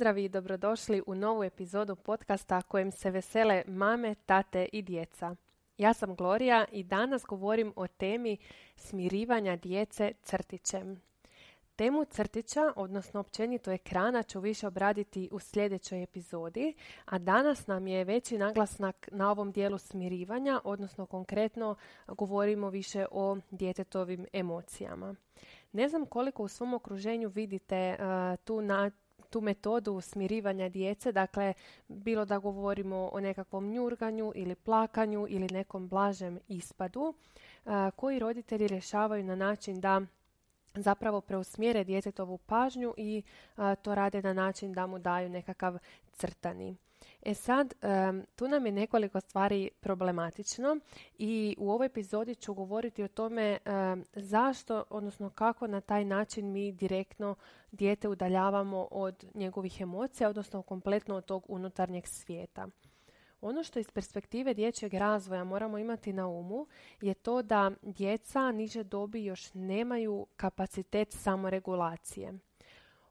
Pozdrav i dobrodošli u novu epizodu podcasta kojem se vesele mame, tate i djeca. Ja sam Gloria i danas govorim o temi smirivanja djece crtićem. Temu crtića, odnosno općenito ekrana, ću više obraditi u sljedećoj epizodi, a danas nam je veći naglasak na ovom dijelu smirivanja, odnosno konkretno govorimo više o djetetovim emocijama. Ne znam koliko u svom okruženju vidite tu metodu smirivanja djece, dakle bilo da govorimo o nekakvom njurganju ili plakanju ili nekom blažem ispadu koji roditelji rješavaju na način da zapravo preusmjere djetetovu pažnju i to rade na način da mu daju nekakav crtani. Tu nam je nekoliko stvari problematično i u ovoj epizodi ću govoriti o tome zašto, odnosno kako na taj način mi direktno dijete udaljavamo od njegovih emocija, odnosno kompletno od tog unutarnjeg svijeta. Ono što iz perspektive dječjeg razvoja moramo imati na umu je to da djeca niže dobi još nemaju kapacitet samoregulacije.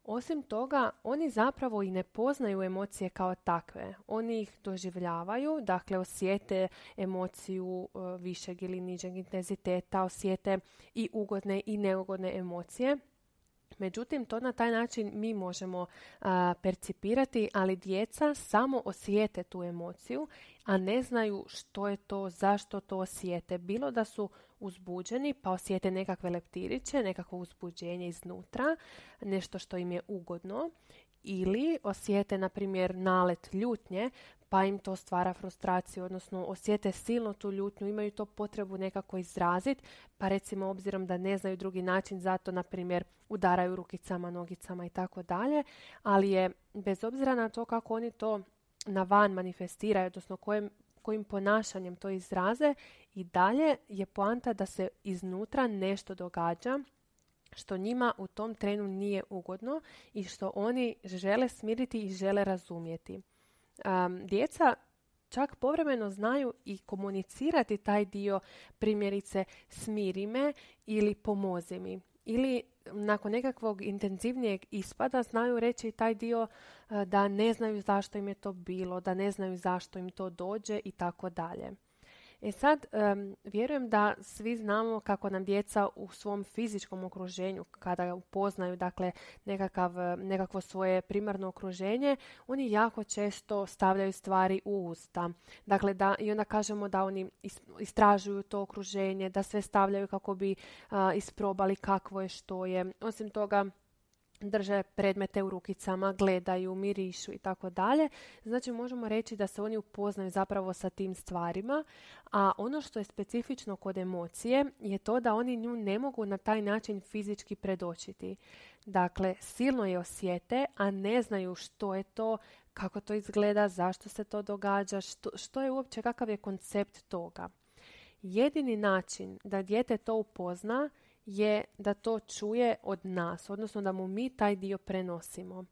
Osim toga, oni zapravo i ne poznaju emocije kao takve. Oni ih doživljavaju, dakle osjete emociju višeg ili nižeg intenziteta, osjete i ugodne i neugodne emocije. Međutim, to na taj način mi možemo percipirati, ali djeca samo osjete tu emociju, a ne znaju što je to, zašto to osjete. Bilo da su uzbuđeni pa osjete nekakve leptiriće, nekakvo uzbuđenje iznutra, nešto što im je ugodno, ili osjete, na primjer, nalet ljutnje, pa im to stvara frustraciju, odnosno osjete silno tu ljutnju, imaju to potrebu nekako izraziti, pa recimo obzirom da ne znaju drugi način, zato na primjer udaraju rukicama, nogicama i tako dalje, ali je bez obzira na to kako oni to na van manifestiraju, odnosno kojim ponašanjem to izraze, i dalje je poanta da se iznutra nešto događa što njima u tom trenu nije ugodno i što oni žele smiriti i žele razumjeti. Djeca čak povremeno znaju i komunicirati taj dio, primjerice smiri me ili pomozi mi. Ili nakon nekakvog intenzivnijeg ispada znaju reći i taj dio da ne znaju zašto im je to bilo, da ne znaju zašto im to dođe i tako dalje. Vjerujem da svi znamo kako nam djeca u svom fizičkom okruženju, kada upoznaju dakle, nekakvo svoje primarno okruženje, oni jako često stavljaju stvari u usta. Dakle, i onda kažemo da oni istražuju to okruženje, da sve stavljaju kako bi isprobali kakvo je, što je. Osim toga, drže predmete u rukicama, gledaju, mirišu i tako dalje. Znači možemo reći da se oni upoznaju zapravo sa tim stvarima, a ono što je specifično kod emocije je to da oni nju ne mogu na taj način fizički predočiti. Dakle, silno je osjete, a ne znaju što je to, kako to izgleda, zašto se to događa, što je uopće, kakav je koncept toga. Jedini način da dijete to upozna je da to čuje od nas, odnosno da mu mi taj dio prenosimo.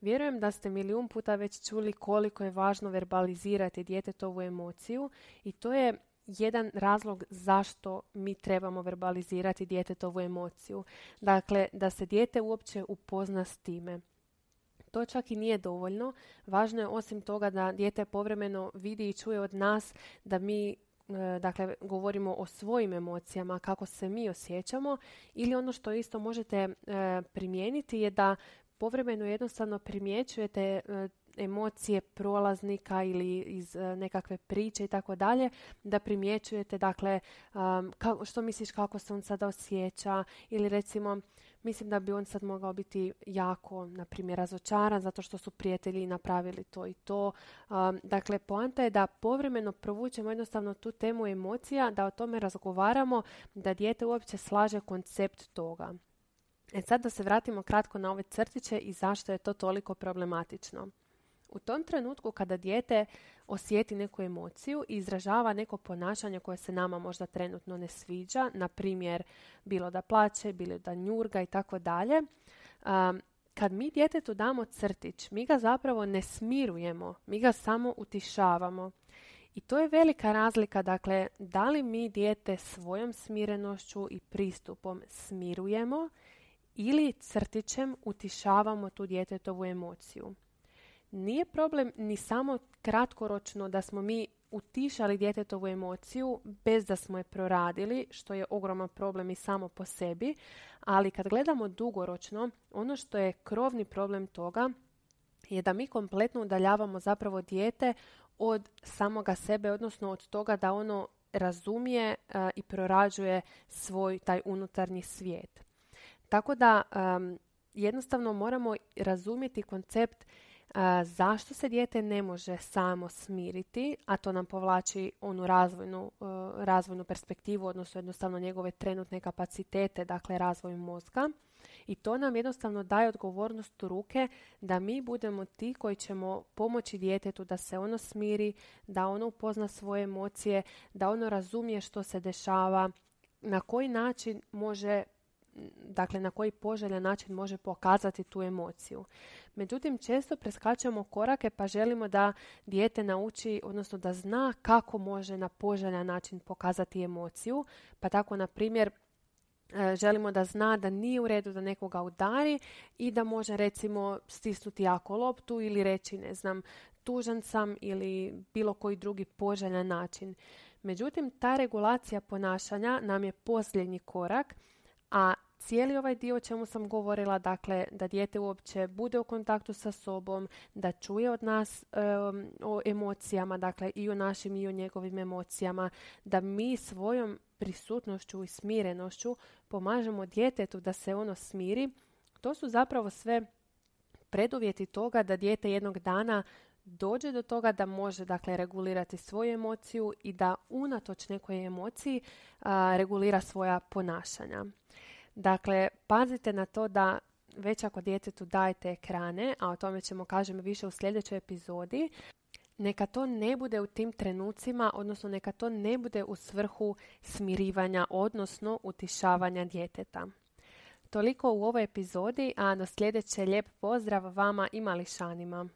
Vjerujem da ste milijun puta već čuli koliko je važno verbalizirati djetetovu emociju i to je jedan razlog zašto mi trebamo verbalizirati djetetovu emociju. Dakle, da se dijete uopće upozna s time. To čak i nije dovoljno. Važno je osim toga da dijete povremeno vidi i čuje od nas da mi dakle, govorimo o svojim emocijama, kako se mi osjećamo, ili ono što isto možete primijeniti je da povremeno jednostavno primjećujete emocije prolaznika ili iz nekakve priče i tako dalje, da primjećujete, dakle, što misliš kako se on sada osjeća, ili recimo mislim da bi on sad mogao biti jako, na primjer, razočaran zato što su prijatelji napravili to i to. Dakle, poanta je da povremeno provučemo jednostavno tu temu emocija, da o tome razgovaramo, da dijete uopće slaže koncept toga. Sad da se vratimo kratko na ove crtiće i zašto je to toliko problematično. U tom trenutku kada dijete osjeti neku emociju i izražava neko ponašanje koje se nama možda trenutno ne sviđa, na primjer bilo da plače, bilo da njurga i tako dalje, kad mi djetetu damo crtić, mi ga zapravo ne smirujemo, mi ga samo utišavamo. I to je velika razlika, dakle, da li mi dijete svojom smirenošću i pristupom smirujemo ili crtićem utišavamo tu djetetovu emociju. Nije problem ni samo kratkoročno da smo mi utišali djetetovu emociju bez da smo je proradili, što je ogroman problem i samo po sebi, ali kad gledamo dugoročno, ono što je krovni problem toga je da mi kompletno udaljavamo zapravo dijete od samoga sebe, odnosno od toga da ono razumije i prorađuje svoj taj unutarnji svijet. Tako da jednostavno moramo razumjeti koncept zašto se dijete ne može samo smiriti, a to nam povlači onu razvojnu perspektivu, odnosno jednostavno njegove trenutne kapacitete, dakle razvoj mozga. I to nam jednostavno daje odgovornost u ruke da mi budemo ti koji ćemo pomoći djetetu da se ono smiri, da ono upozna svoje emocije, da ono razumije što se dešava, na koji način može, dakle na koji poželjan način može pokazati tu emociju. Međutim, često preskačemo korake pa želimo da dijete nauči, odnosno da zna kako može na poželjan način pokazati emociju. Pa tako, na primjer, želimo da zna da nije u redu da nekoga udari i da može recimo stisnuti jako loptu ili reći, ne znam, tužan sam ili bilo koji drugi poželjan način. Međutim, ta regulacija ponašanja nam je posljednji korak, a cijeli ovaj dio o čemu sam govorila, dakle da dijete uopće bude u kontaktu sa sobom, da čuje od nas o emocijama, dakle i o našim i o njegovim emocijama, da mi svojom prisutnošću i smirenošću pomažemo djetetu da se ono smiri, to su zapravo sve preduvjeti toga da dijete jednog dana dođe do toga da može, dakle, regulirati svoju emociju i da unatoč nekoj emociji regulira svoja ponašanja. Dakle, pazite na to da već ako djetetu dajete ekrane, a o tome ćemo, kažem, više u sljedećoj epizodi, neka to ne bude u tim trenucima, odnosno neka to ne bude u svrhu smirivanja, odnosno utišavanja djeteta. Toliko u ovoj epizodi, a do sljedeće lijep pozdrav vama i mališanima.